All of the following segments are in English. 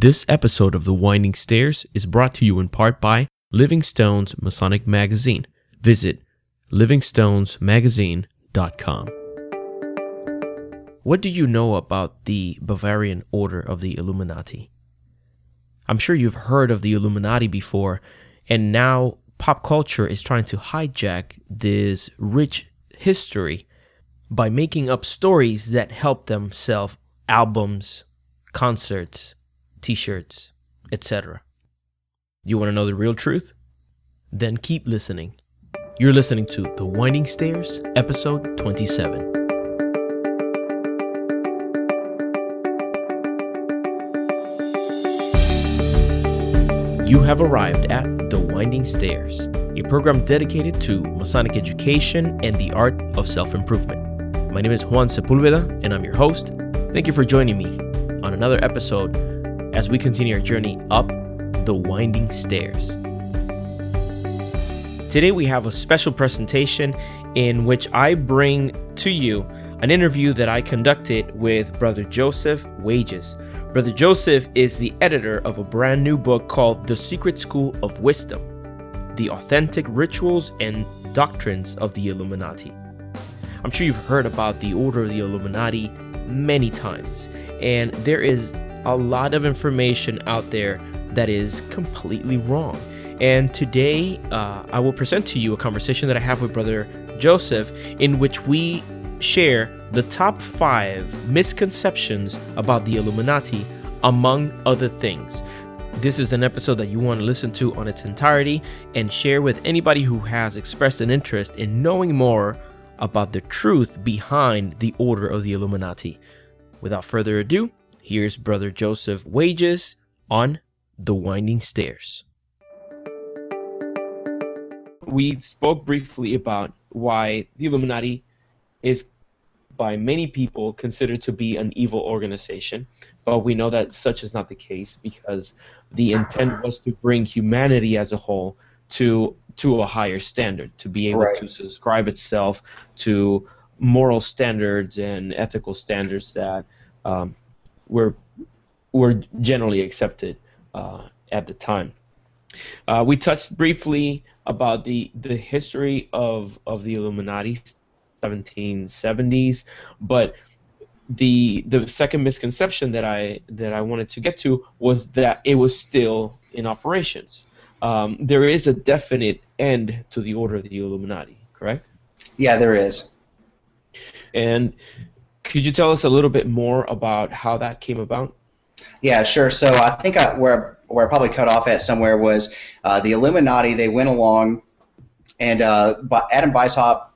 This episode of The Winding Stairs is brought to you in part by Living Stones Masonic Magazine. Visit livingstonesmagazine.com. What do you know about the Bavarian Order of the Illuminati? I'm sure you've heard of the Illuminati before, and now pop culture is trying to hijack this rich history by making up stories that help them sell albums, concerts, t-shirts, etc. You want to know the real truth? Then keep listening. You're listening to The Winding Stairs, episode 27. You have arrived at The Winding Stairs, a program dedicated to Masonic education and the art of self-improvement. My name is Juan Sepúlveda, and I'm your host. Thank you for joining me on another episode as we continue our journey up The Winding Stairs. Today we have a special presentation in which I bring to you an interview that I conducted with Brother Josef Wages. Brother Josef is the editor of a brand new book called The Secret School of Wisdom, The Authentic Rituals and Doctrines of the Illuminati. I'm sure you've heard about the Order of the Illuminati many times, and there is a lot of information out there that is completely wrong. And today, I will present to you a conversation that I have with Brother Josef, in which we share the top 5 misconceptions about the Illuminati, among other things. This is an episode that you want to listen to on its entirety and share with anybody who has expressed an interest in knowing more about the truth behind the Order of the Illuminati. Without further ado, here's Brother Josef Wages on The Winding Stairs. We spoke briefly about why the Illuminati is by many people considered to be an evil organization, but we know that such is not the case because the intent was to bring humanity as a whole to a higher standard, to be able to subscribe itself to moral standards and ethical standards that were generally accepted at the time. We touched briefly about the history of the Illuminati, 1770s, but the second misconception that I wanted to get to was that it was still in operations. There is a definite end to the Order of the Illuminati, correct? Yeah, there is. And could you tell us a little bit more about how that came about? Yeah, sure. So I think where I probably cut off at somewhere was the Illuminati. They went along, and Adam Weishaupt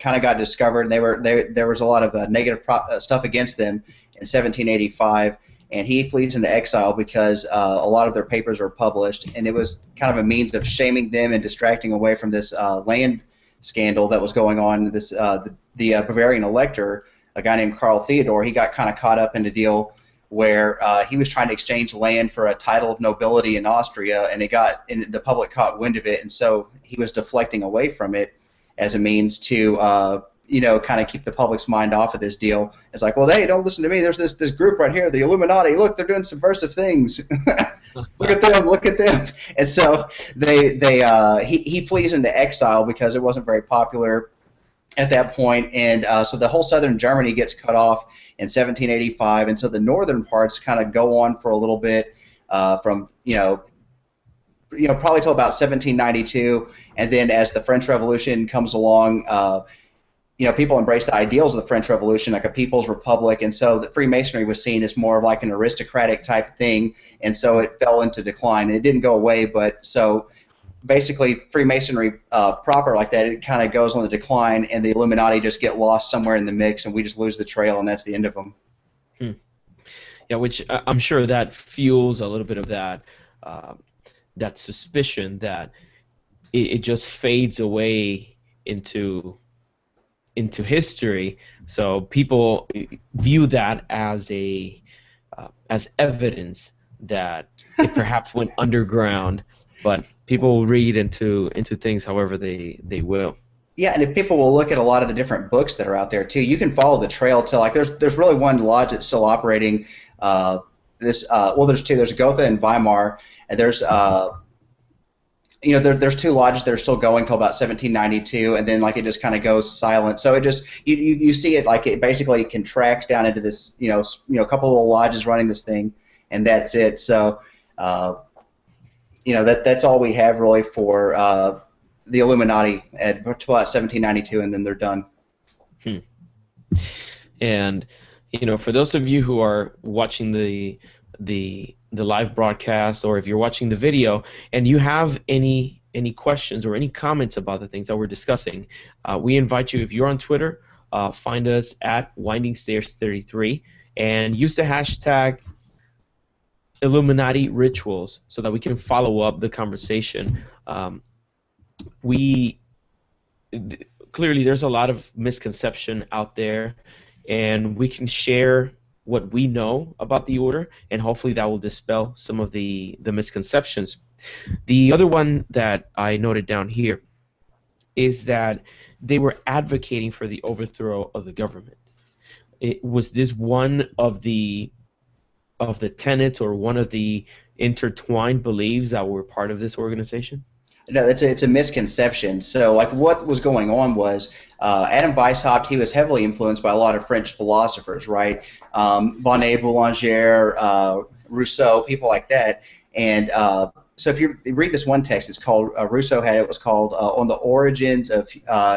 kind of got discovered, and there was a lot of negative stuff against them in 1785, and he flees into exile because a lot of their papers were published, and it was kind of a means of shaming them and distracting away from this land scandal that was going on. This the Bavarian elector, a guy named Carl Theodore, he got kind of caught up in a deal where he was trying to exchange land for a title of nobility in Austria, and the public caught wind of it, and so he was deflecting away from it as a means to, kind of keep the public's mind off of this deal. It's like, well, hey, don't listen to me. There's this group right here, the Illuminati. Look, they're doing subversive things. Look at them. Look at them. And so he flees into exile because it wasn't very popular at that point. And so the whole southern Germany gets cut off in 1785. And so the northern parts kind of go on for a little bit from, probably till about 1792, and then as the French Revolution comes along, people embrace the ideals of the French Revolution, like a people's republic, and so the Freemasonry was seen as more of like an aristocratic type thing, and so it fell into decline, and it didn't go away, but so basically Freemasonry proper like that, it kind of goes on the decline, and the Illuminati just get lost somewhere in the mix, and we just lose the trail, and that's the end of them. Yeah, which I'm sure that fuels a little bit of that suspicion that it just fades away into history. So people view that as as evidence that it perhaps went underground, but people read into things however they will. Yeah, and if people will look at a lot of the different books that are out there too, you can follow the trail to, like, there's really one lodge that's still operating this well, there's two. There's Gotha and Weimar, and there's you know, there's two lodges that are still going until about 1792, and then like it just kind of goes silent. So it just you see it like it basically contracts down into this you know couple little lodges running this thing, and that's it. So you know that's all we have really for the Illuminati at about 1792, and then they're done. And you know, for those of you who are watching the live broadcast, or if you're watching the video and you have any questions or any comments about the things that we're discussing, we invite you, if you're on Twitter, find us at Winding Stairs 33 and use the hashtag Illuminati Rituals so that we can follow up the conversation. Clearly there's a lot of misconception out there, and we can share what we know about the order, and hopefully that will dispel some of the misconceptions. The other one that I noted down here is that they were advocating for the overthrow of the government. It was this one of the tenets or one of the intertwined beliefs that were part of this organization? No, it's a misconception. So, like, what was going on was Adam Weishaupt. He was heavily influenced by a lot of French philosophers, right? Bonnet, Boulanger, Rousseau, people like that. And so, if you read this one text, it's called Rousseau had it was called "On the Origins of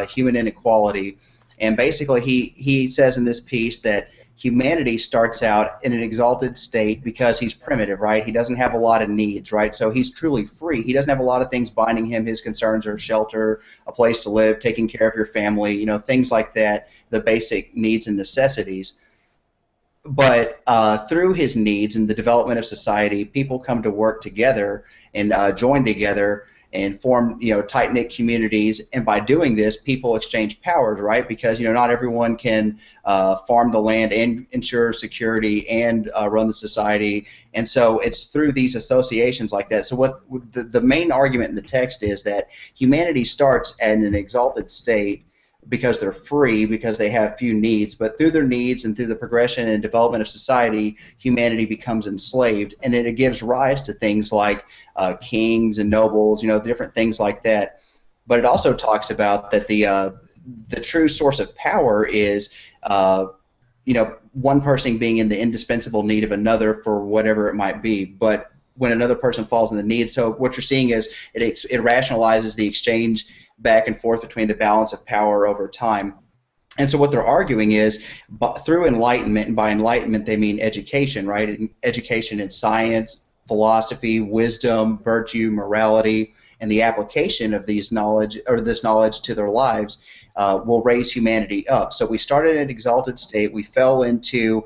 Human Inequality," and basically he says in this piece that humanity starts out in an exalted state because he's primitive, right? He doesn't have a lot of needs, right? So he's truly free. He doesn't have a lot of things binding him. His concerns are shelter, a place to live, taking care of your family, you know, things like that, the basic needs and necessities. But through his needs and the development of society, people come to work together and join together and form, you know, tight-knit communities, and by doing this, people exchange powers, right? Because, you know, not everyone can farm the land and ensure security and run the society, and so it's through these associations like that. So what the main argument in the text is that humanity starts in an exalted state because they're free, because they have few needs, but through their needs and through the progression and development of society, humanity becomes enslaved, and it gives rise to things like kings and nobles, you know, different things like that. But it also talks about that the true source of power is, you know, one person being in the indispensable need of another for whatever it might be, but when another person falls in the need, so what you're seeing is it rationalizes the exchange back and forth between the balance of power over time. And so what they're arguing is through enlightenment, and by enlightenment they mean education, right? Education in science, philosophy, wisdom, virtue, morality, and the application of this knowledge to their lives will raise humanity up. So we started in an exalted state. We fell into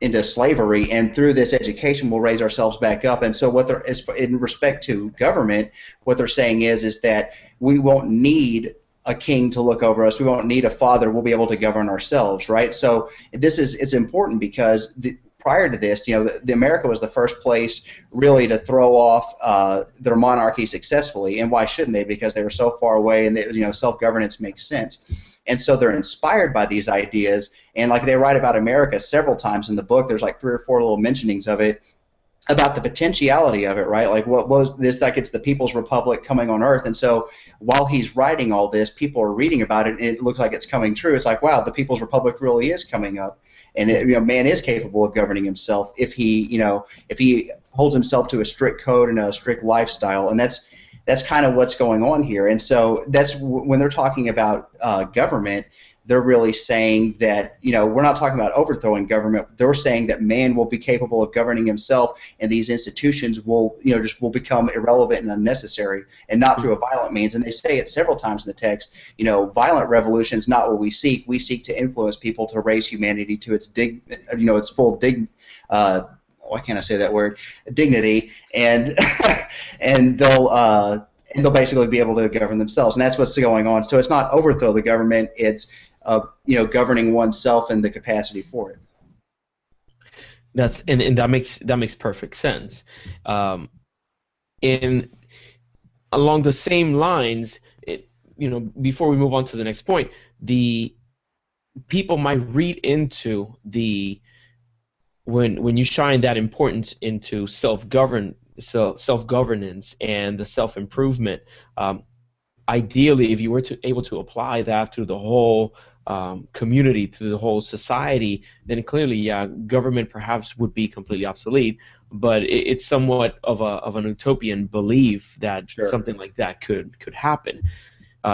into slavery, and through this education we'll raise ourselves back up. And so what they're, in respect to government, what they're saying is that we won't need a king to look over us, we won't need a father, we'll be able to govern ourselves, right? So this is, it's important because prior to this, you know, the America was the first place really to throw off their monarchy successfully, and why shouldn't they? Because they were so far away, and you know, self-governance makes sense. And so they're inspired by these ideas, and like they write about America several times in the book. There's like 3 or 4 little mentionings of it about the potentiality of it, right? Like what was this? Like it's the People's Republic coming on Earth. And so while he's writing all this, people are reading about it, and it looks like it's coming true. It's like, wow, the People's Republic really is coming up, and you know, man is capable of governing himself if he holds himself to a strict code and a strict lifestyle, and that's kind of what's going on here. And so that's when they're talking about government, they're really saying that, you know, we're not talking about overthrowing government. They're saying that man will be capable of governing himself, and these institutions will, you know, just will become irrelevant and unnecessary, and not through a violent means. And they say it several times in the text, you know, violent revolution is not what we seek. We seek to influence people to raise humanity to its full dignity, and and they'll basically be able to govern themselves, and that's what's going on. So it's not overthrow the government; it's governing oneself and the capacity for it. That's and that makes perfect sense. And along the same lines, before we move on to the next point, the people might read into the when you shine that importance into self-governance and the self-improvement. Ideally, if you were able to apply that through the whole community, through the whole society, then clearly government perhaps would be completely obsolete, but it's somewhat of an utopian belief that something like that could happen.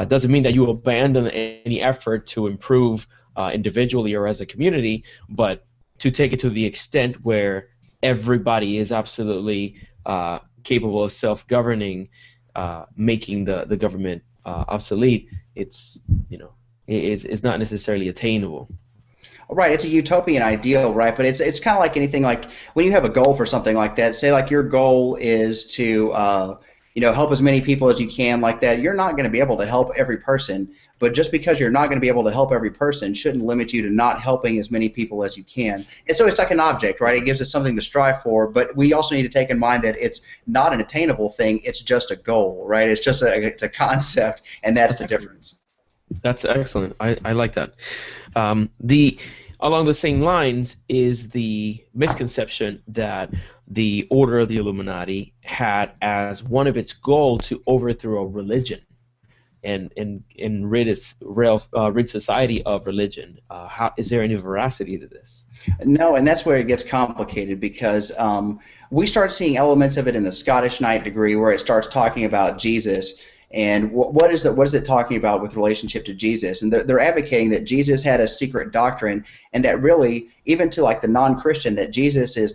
Doesn't mean that you abandon any effort to improve individually or as a community, but to take it to the extent where everybody is absolutely capable of self-governing, making the government obsolete, it's not necessarily attainable. Right, it's a utopian ideal, right? But it's kind of like anything, like when you have a goal for something like that. Say like your goal is to help as many people as you can, like that. You're not going to be able to help every person, but just because you're not going to be able to help every person shouldn't limit you to not helping as many people as you can. And so it's like an object, right? It gives us something to strive for, but we also need to take in mind that it's not an attainable thing. It's just a goal, right? It's just a concept, and that's the difference. That's excellent. I like that. Along the same lines is the misconception that the Order of the Illuminati had as one of its goals to overthrow religion and rid society of religion. Is there any veracity to this? No, and that's where it gets complicated, because we start seeing elements of it in the Scottish Knight degree, where it starts talking about Jesus. And what is it talking about with relationship to Jesus? And they're advocating that Jesus had a secret doctrine, and that really, even to like the non-Christian, that Jesus is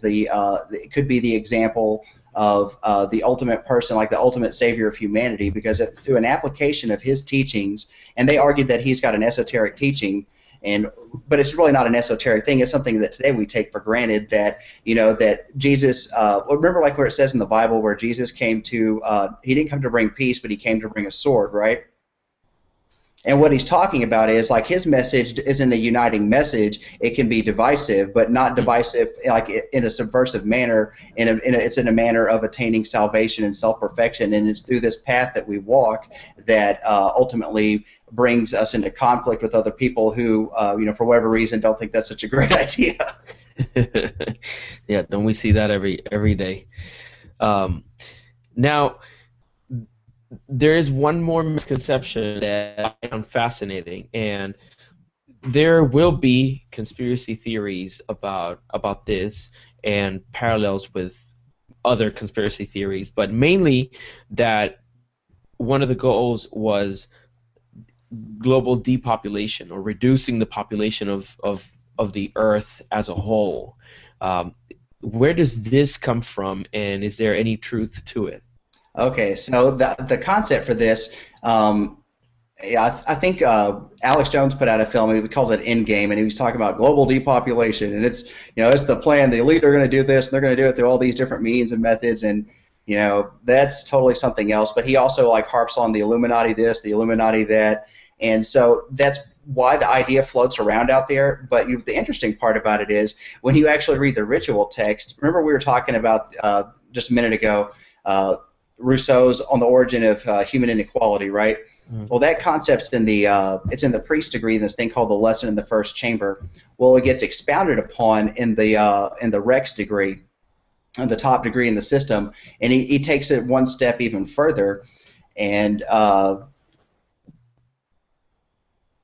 could be the example of the ultimate person, like the ultimate savior of humanity, because through an application of his teachings, and they argued that he's got an esoteric teaching. But it's really not an esoteric thing. It's something that today we take for granted, that that Jesus. Remember, like where it says in the Bible, where Jesus came to. He didn't come to bring peace, but he came to bring a sword, right? And what he's talking about is like his message isn't a uniting message. It can be divisive, but not divisive like in a subversive manner. It's in a manner of attaining salvation and self-perfection, and it's through this path that we walk that ultimately brings us into conflict with other people who, for whatever reason, don't think that's such a great idea. Yeah, don't we see that every day? Now, there is one more misconception that I found fascinating, and there will be conspiracy theories about this and parallels with other conspiracy theories, but mainly that one of the goals was global depopulation, or reducing the population of the earth as a whole. Where does this come from, and is there any truth to it? Okay, so the concept for this, I think Alex Jones put out a film, we called it Endgame, and he was talking about global depopulation, and it's it's the plan, the elite are going to do this, and they're going to do it through all these different means and methods, and that's totally something else. But he also like harps on the Illuminati this, the Illuminati that. And so that's why the idea floats around out there. But the interesting part about it is when you actually read the ritual text. Remember, we were talking about just a minute ago Rousseau's On the Origin of Human Inequality, right? Mm. Well, that concept's in the it's in the priest degree, this thing called the Lesson in the First Chamber. Well, it gets expounded upon in the Rex degree, in the top degree in the system, and he takes it one step even further, and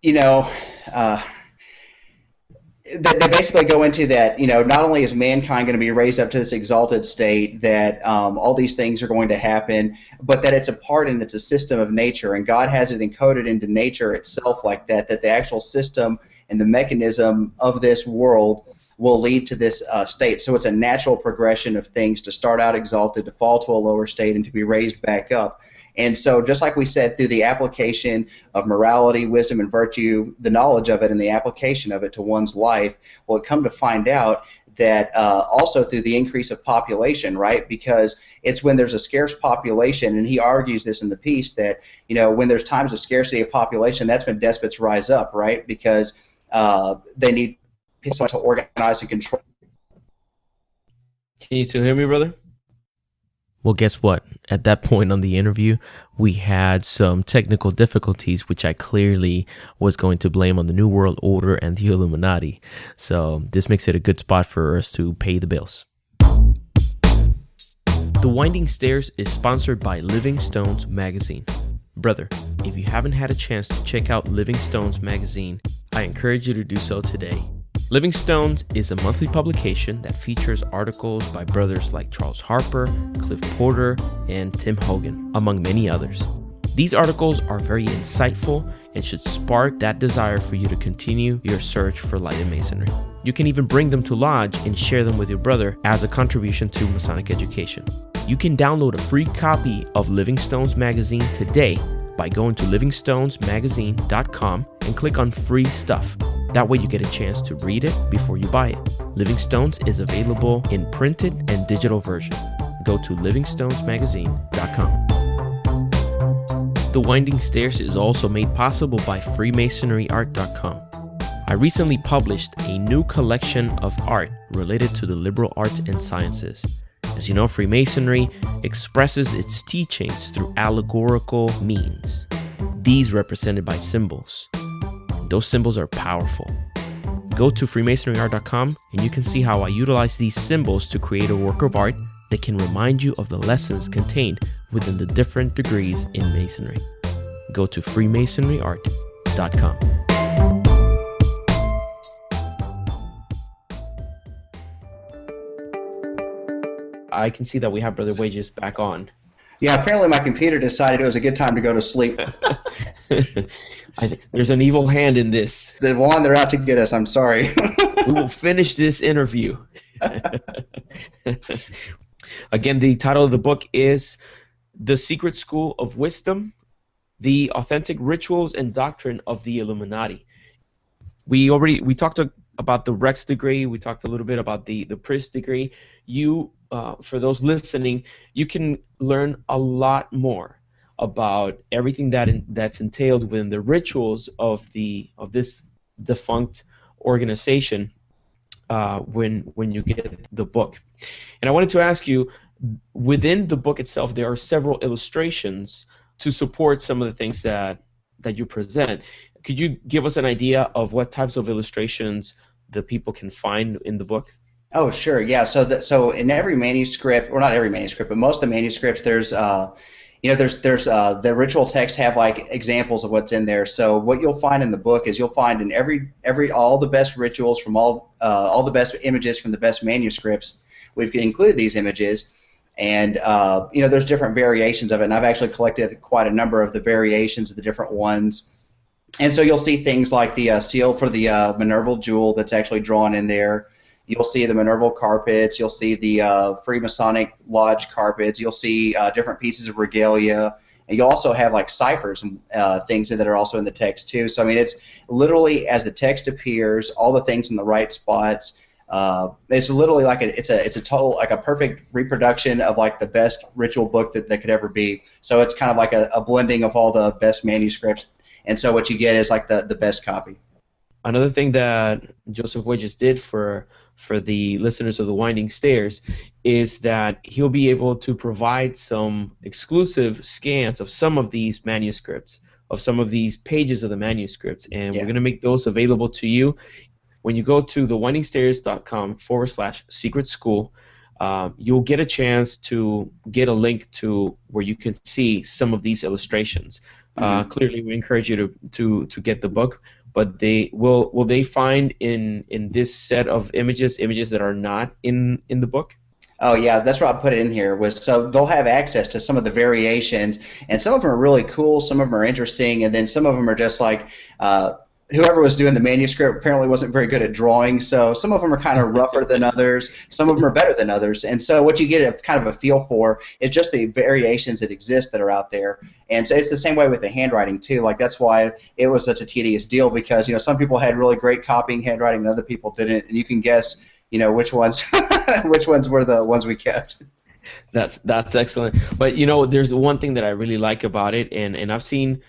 they basically go into that, not only is mankind going to be raised up to this exalted state, that all these things are going to happen, but that it's a part and it's a system of nature, and God has it encoded into nature itself like that, that the actual system and the mechanism of this world will lead to this state. So it's a natural progression of things to start out exalted, to fall to a lower state, and to be raised back up. And so just like we said, through the application of morality, wisdom, and virtue, the knowledge of it and the application of it to one's life, we'll come to find out that also through the increase of population, right? Because it's when there's a scarce population, and he argues this in the piece, that when there's times of scarcity of population, that's when despots rise up, right? Because they need someone to organize and control. Can you still hear me, brother? Well, guess what? At that point on the interview, we had some technical difficulties, which I clearly was going to blame on the New World Order and the Illuminati. So this makes it a good spot for us to pay the bills. The Winding Stairs is sponsored by Living Stones Magazine. Brother, if you haven't had a chance to check out Living Stones Magazine, I encourage you to do so today. Living Stones is a monthly publication that features articles by brothers like Charles Harper, Cliff Porter, and Tim Hogan, among many others. These articles are very insightful and should spark that desire for you to continue your search for light in Masonry. You can even bring them to Lodge and share them with your brother as a contribution to Masonic education. You can download a free copy of Living Stones Magazine today by going to livingstonesmagazine.com and click on Free Stuff. That way you get a chance to read it before you buy it. Living Stones is available in printed and digital version. Go to livingstonesmagazine.com. The Winding Stairs is also made possible by FreemasonryArt.com. I recently published a new collection of art related to the liberal arts and sciences. As you know, Freemasonry expresses its teachings through allegorical means, these represented by symbols. Those symbols are powerful. Go to FreemasonryArt.com and you can see how I utilize these symbols to create a work of art that can remind you of the lessons contained within the different degrees in Masonry. Go to FreemasonryArt.com. I can see that we have Brother Wages back on. Yeah, apparently my computer decided it was a good time to go to sleep. There's an evil hand in this. Juan, they're out to get us. I'm sorry. We will finish this interview. Again, the title of the book is The Secret School of Wisdom, The Authentic Rituals and Doctrine of the Illuminati. We talked about the Rex degree. We talked a little bit about the Priest degree. You, for those listening, you can learn a lot more about everything that's entailed within the rituals of this defunct organization when you get the book. And I wanted to ask you, within the book itself, there are several illustrations to support some of the things that you present. Could you give us an idea of what types of illustrations the people can find in the book? Oh, sure, yeah. So in every manuscript, or not every manuscript, but most of the manuscripts, there's the ritual texts have like examples of what's in there. So what you'll find in the book is you'll find in every all the best rituals from all the best images from the best manuscripts. We've included these images, and there's different variations of it. And I've actually collected quite a number of the variations of the different ones. And so you'll see things like the seal for the Minerval jewel that's actually drawn in there. You'll see the Minerval carpets. You'll see the Freemasonic Lodge carpets. You'll see different pieces of regalia, and you'll also have like ciphers and things that are also in the text too. So I mean, it's literally as the text appears, all the things in the right spots. It's literally like it's a total like a perfect reproduction of like the best ritual book that could ever be. So it's kind of like a blending of all the best manuscripts, and so what you get is like the best copy. Another thing that Josef Wages did for the listeners of The Winding Stairs is that he'll be able to provide some exclusive scans of some of these manuscripts, of some of these pages of the manuscripts, and we're going to make those available to you. When you go to thewindingstairs.com/secret-school, you'll get a chance to get a link to where you can see some of these illustrations. Mm-hmm. Clearly, we encourage you to get the book. But they will they find in this set of images that are not in the book? Oh yeah, that's what I put in here. So they'll have access to some of the variations, and some of them are really cool, some of them are interesting, and then some of them are just like whoever was doing the manuscript apparently wasn't very good at drawing. So some of them are kind of rougher than others, some of them are better than others, and so what you get a kind of a feel for is just the variations that exist that are out there. And so it's the same way with the handwriting too. Like that's why it was such a tedious deal, because some people had really great copying handwriting and other people didn't, and you can guess which ones which ones were the ones we kept. That's excellent. But there's one thing that I really like about it, and I've seen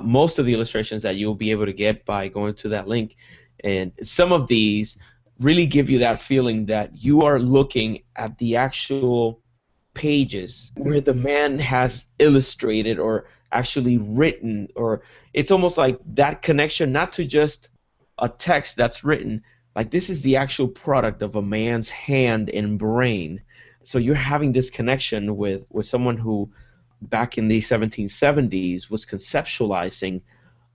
most of the illustrations that you'll be able to get by going to that link, and some of these really give you that feeling that you are looking at the actual pages where the man has illustrated or actually written, or it's almost like that connection not to just a text that's written, like this is the actual product of a man's hand and brain. So you're having this connection with someone who back in the 1770s was conceptualizing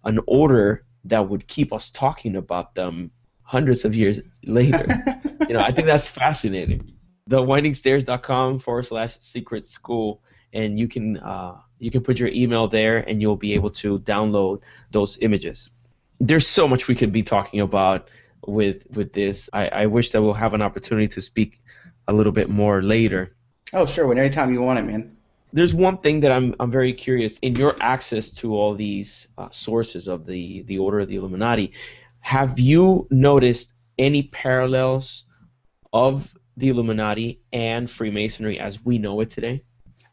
an order that would keep us talking about them hundreds of years later. I think that's fascinating. thewindingstairs.com/secret-school, and you can put your email there and you'll be able to download those images. There's so much we could be talking about with this. I wish that we'll have an opportunity to speak a little bit more later. Oh, sure. When anytime you want it, man. There's one thing that I'm very curious. In your access to all these sources of the Order of the Illuminati, have you noticed any parallels of the Illuminati and Freemasonry as we know it today?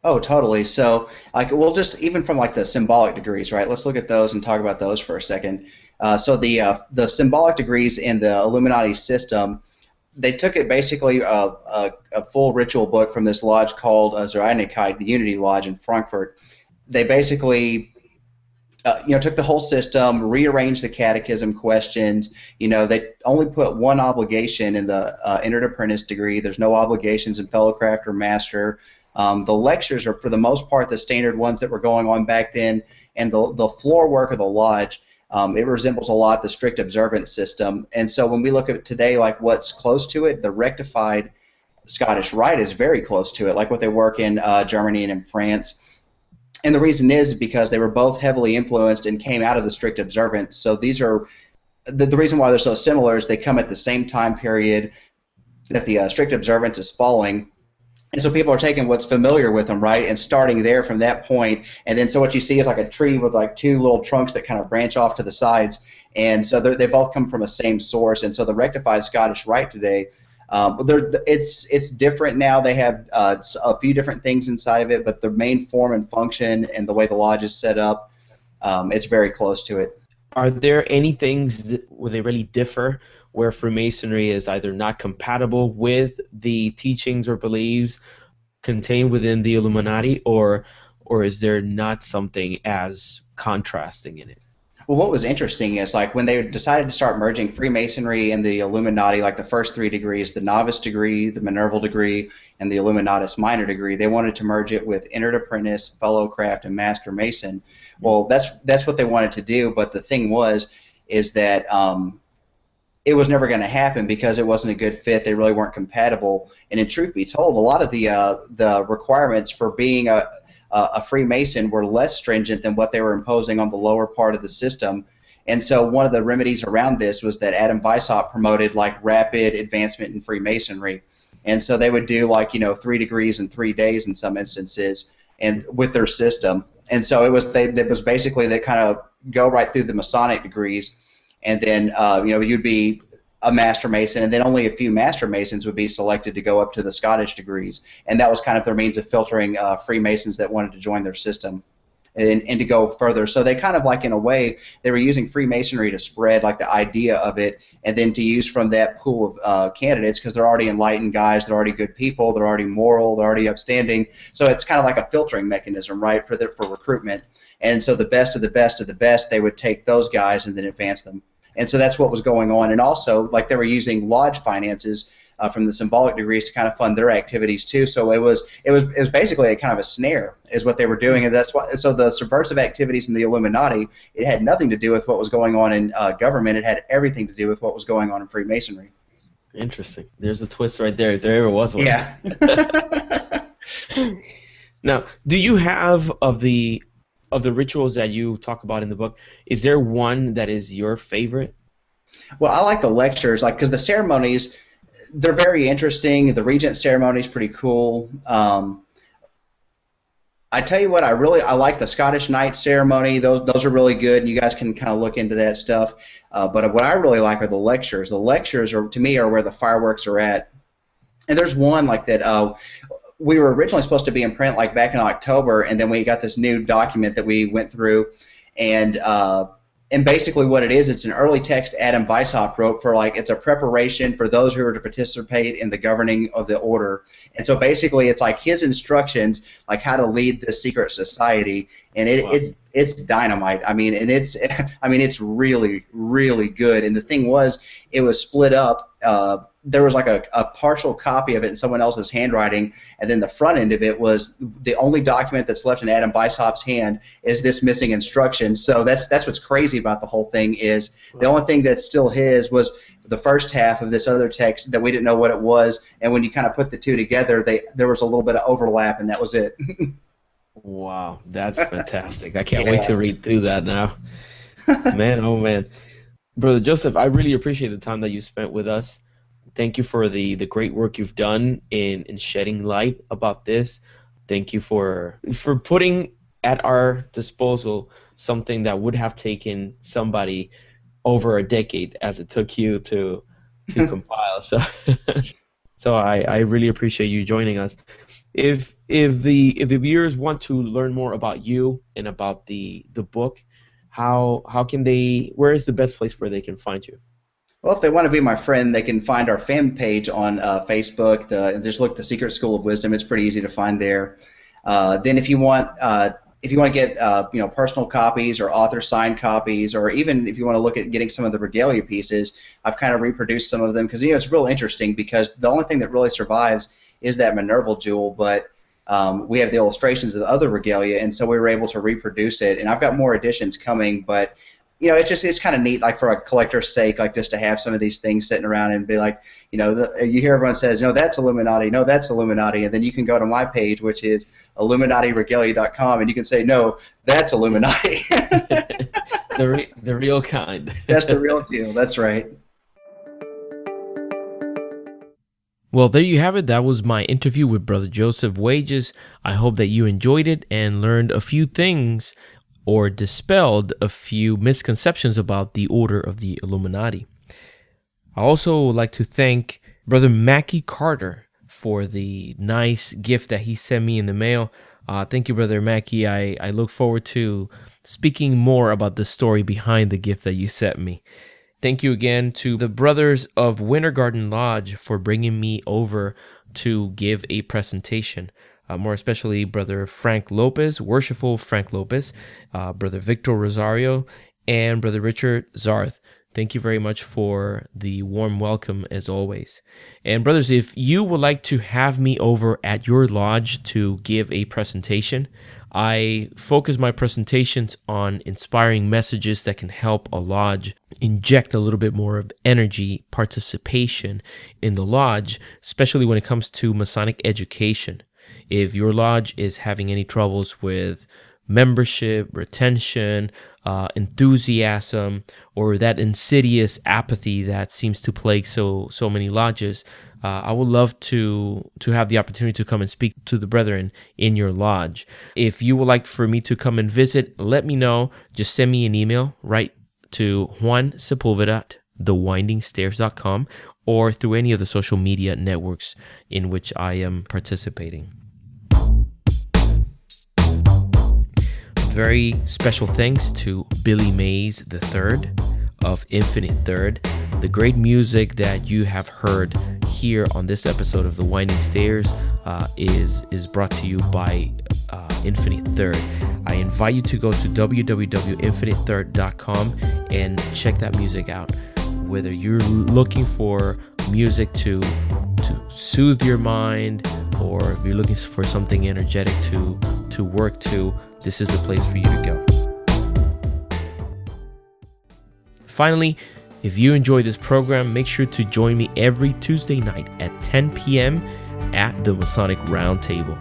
Oh, totally. So, we'll just even from the symbolic degrees, right? Let's look at those and talk about those for a second. So the symbolic degrees in the Illuminati system, they took it basically a full ritual book from this lodge called Zeranikai, the Unity Lodge in Frankfurt. They basically took the whole system, rearranged the catechism questions. They only put one obligation in the entered apprentice degree. There's no obligations in fellowcraft or master. The lectures are, for the most part, the standard ones that were going on back then, and the floor work of the lodge, it resembles a lot the strict observance system. And so when we look at today, what's close to it, the Rectified Scottish Rite is very close to it, what they work in Germany and in France. And the reason is because they were both heavily influenced and came out of the strict observance. So these are the reason why they're so similar is they come at the same time period that the strict observance is falling. And so people are taking what's familiar with them, right, and starting there from that point. And then so what you see is a tree with two little trunks that kind of branch off to the sides. And so they both come from the same source. And so the Rectified Scottish Rite today, it's different now. They have a few different things inside of it, but the main form and function and the way the lodge is set up, it's very close to it. Are there any things where they really differ, where Freemasonry is either not compatible with the teachings or beliefs contained within the Illuminati, or is there not something as contrasting in it? Well, what was interesting is when they decided to start merging Freemasonry and the Illuminati, the first 3 degrees, the novice degree, the Minerval degree, and the Illuminatus minor degree, they wanted to merge it with entered apprentice, fellowcraft, and master mason. Well, that's what they wanted to do, but the thing is that it was never going to happen because it wasn't a good fit. They really weren't compatible. And in truth be told, a lot of the requirements for being a Freemason were less stringent than what they were imposing on the lower part of the system. And so one of the remedies around this was that Adam Weishaupt promoted rapid advancement in Freemasonry. And so they would do 3 degrees in 3 days in some instances, and with their system. And so it was basically they kind of go right through the Masonic degrees. And then, you'd be a Master Mason, and then only a few Master Masons would be selected to go up to the Scottish degrees. And that was kind of their means of filtering Freemasons that wanted to join their system and to go further. So they kind of, in a way, they were using Freemasonry to spread, the idea of it, and then to use from that pool of candidates, because they're already enlightened guys, they're already good people, they're already moral, they're already upstanding. So it's kind of a filtering mechanism, right, for recruitment. And so the best of the best of the best, they would take those guys and then advance them. And so that's what was going on. And also, they were using lodge finances from the symbolic degrees to kind of fund their activities too. So it was basically a kind of a snare is what they were doing. And that's why. So the subversive activities in the Illuminati, it had nothing to do with what was going on in government. It had everything to do with what was going on in Freemasonry. Interesting. There's a twist right there. If there ever was one. Yeah. Now, do you have of the rituals that you talk about in the book, is there one that is your favorite? Well, I like the lectures, because the ceremonies, they're very interesting. The regent ceremony is pretty cool. I tell you what, I like the Scottish Knight ceremony. Those are really good, and you guys can kind of look into that stuff. But what I really like are the lectures. The lectures, to me, are where the fireworks are at. And there's one that we were originally supposed to be in print back in October, and then we got this new document that we went through, and And basically what it is, it's an early text Adam Weishaupt wrote for, like, it's a preparation for those who are to participate in the governing of the order. And so basically it's like his instructions, like how to lead the secret society, and it's dynamite. I mean, and it's really, really good. And the thing was, it was split up. There was like a partial copy of it in someone else's handwriting, and then the front end of it was the only document that's left in Adam Weishaupt's hand is this missing instruction. So that's what's crazy about the whole thing is the only thing that's still his was the first half of this other text that we didn't know what it was, and when you kind of put the two together, there was a little bit of overlap, and that was it. Wow, that's fantastic. I can't wait to read through that now. Man, oh man. Brother Joseph, I really appreciate the time that you spent with us. Thank you for the great work you've done in shedding light about this. Thank you for putting at our disposal something that would have taken somebody over a decade as it took you to compile. So I really appreciate you joining us. If the viewers want to learn more about you and about the book, how can they? Where is the best place where they can find you? Well, if they want to be my friend, they can find our fan page on Facebook. Just look at the Secret School of Wisdom. It's pretty easy to find there. Then, if you want to get personal copies or author signed copies, or even if you want to look at getting some of the regalia pieces, I've kind of reproduced some of them because it's real interesting because the only thing that really survives is that Minerval jewel, but we have the illustrations of the other regalia, and so we were able to reproduce it. And I've got more editions coming, but it's kind of neat, like for a collector's sake, like just to have some of these things sitting around and be like, you hear everyone says, no, that's Illuminati, no, that's Illuminati, and then you can go to my page, which is IlluminatiRegalia.com, and you can say, no, that's Illuminati. the real kind. That's the real deal. That's right. Well, there you have it. That was my interview with Brother Josef Wages. I hope that you enjoyed it and learned a few things or dispelled a few misconceptions about the Order of the Illuminati. I also would like to thank Brother Mackie Carter for the nice gift that he sent me in the mail. Thank you, Brother Mackie. I look forward to speaking more about the story behind the gift that you sent me. Thank you again to the Brothers of Winter Garden Lodge for bringing me over to give a presentation. More especially Brother Frank Lopez, Worshipful Frank Lopez, Brother Victor Rosario, and Brother Richard Zarth. Thank you very much for the warm welcome as always. And brothers, if you would like to have me over at your lodge to give a presentation, I focus my presentations on inspiring messages that can help a lodge inject a little bit more of energy, participation in the lodge, especially when it comes to Masonic education. If your lodge is having any troubles with membership, retention, enthusiasm, or that insidious apathy that seems to plague so many lodges, I would love to have the opportunity to come and speak to the brethren in your lodge. If you would like for me to come and visit, let me know. Just send me an email right to Juan Sepúlveda at thewindingstairs.com or through any of the social media networks in which I am participating. Very special thanks to Billy Mays III of Infinite Third. The great music that you have heard here on this episode of The Winding Stairs is brought to you by Infinite Third. I invite you to go to www.infinitethird.com and check that music out. Whether you're looking for music to soothe your mind, or if you're looking for something energetic to work to, this is the place for you to go. Finally, if you enjoy this program, make sure to join me every Tuesday night at 10 p.m. at the Masonic Roundtable,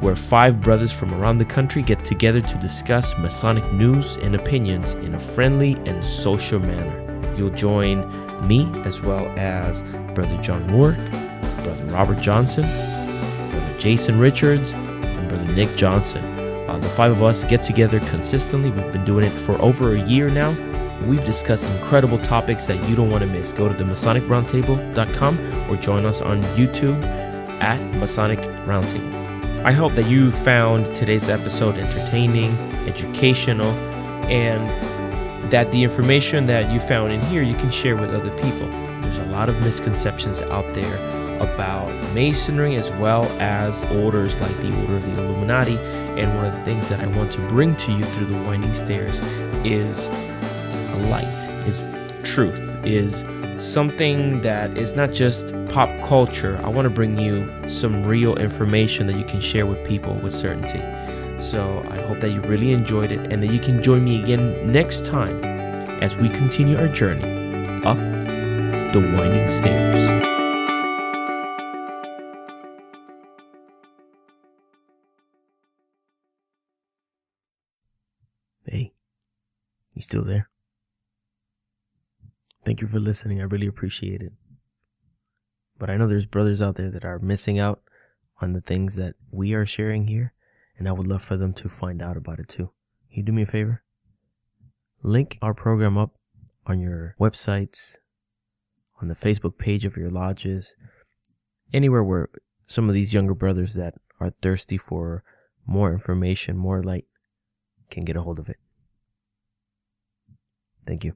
where 5 brothers from around the country get together to discuss Masonic news and opinions in a friendly and social manner. You'll join me as well as Brother John Moore, Brother Robert Johnson, Brother Jason Richards, and Brother Nick Johnson. The 5 of us get together consistently. We've been doing it for over a year now. We've discussed incredible topics that you don't want to miss. Go to theMasonicRoundtable.com or join us on YouTube at Masonic Roundtable. I hope that you found today's episode entertaining, educational, and that the information that you found in here you can share with other people. There's a lot of misconceptions out there about Masonry as well as orders like the Order of the Illuminati, and one of the things that I want to bring to you through the Winding Stairs is a light, is truth, is something that is not just pop culture. I want to bring you some real information that you can share with people with certainty. So I hope that you really enjoyed it and that you can join me again next time as we continue our journey up the Winding Stairs. Hey, you still there? Thank you for listening. I really appreciate it. But I know there's brothers out there that are missing out on the things that we are sharing here, and I would love for them to find out about it too. Can you do me a favor? Link our program up on your websites, on the Facebook page of your lodges, anywhere where some of these younger brothers that are thirsty for more information, more light, can get a hold of it. Thank you.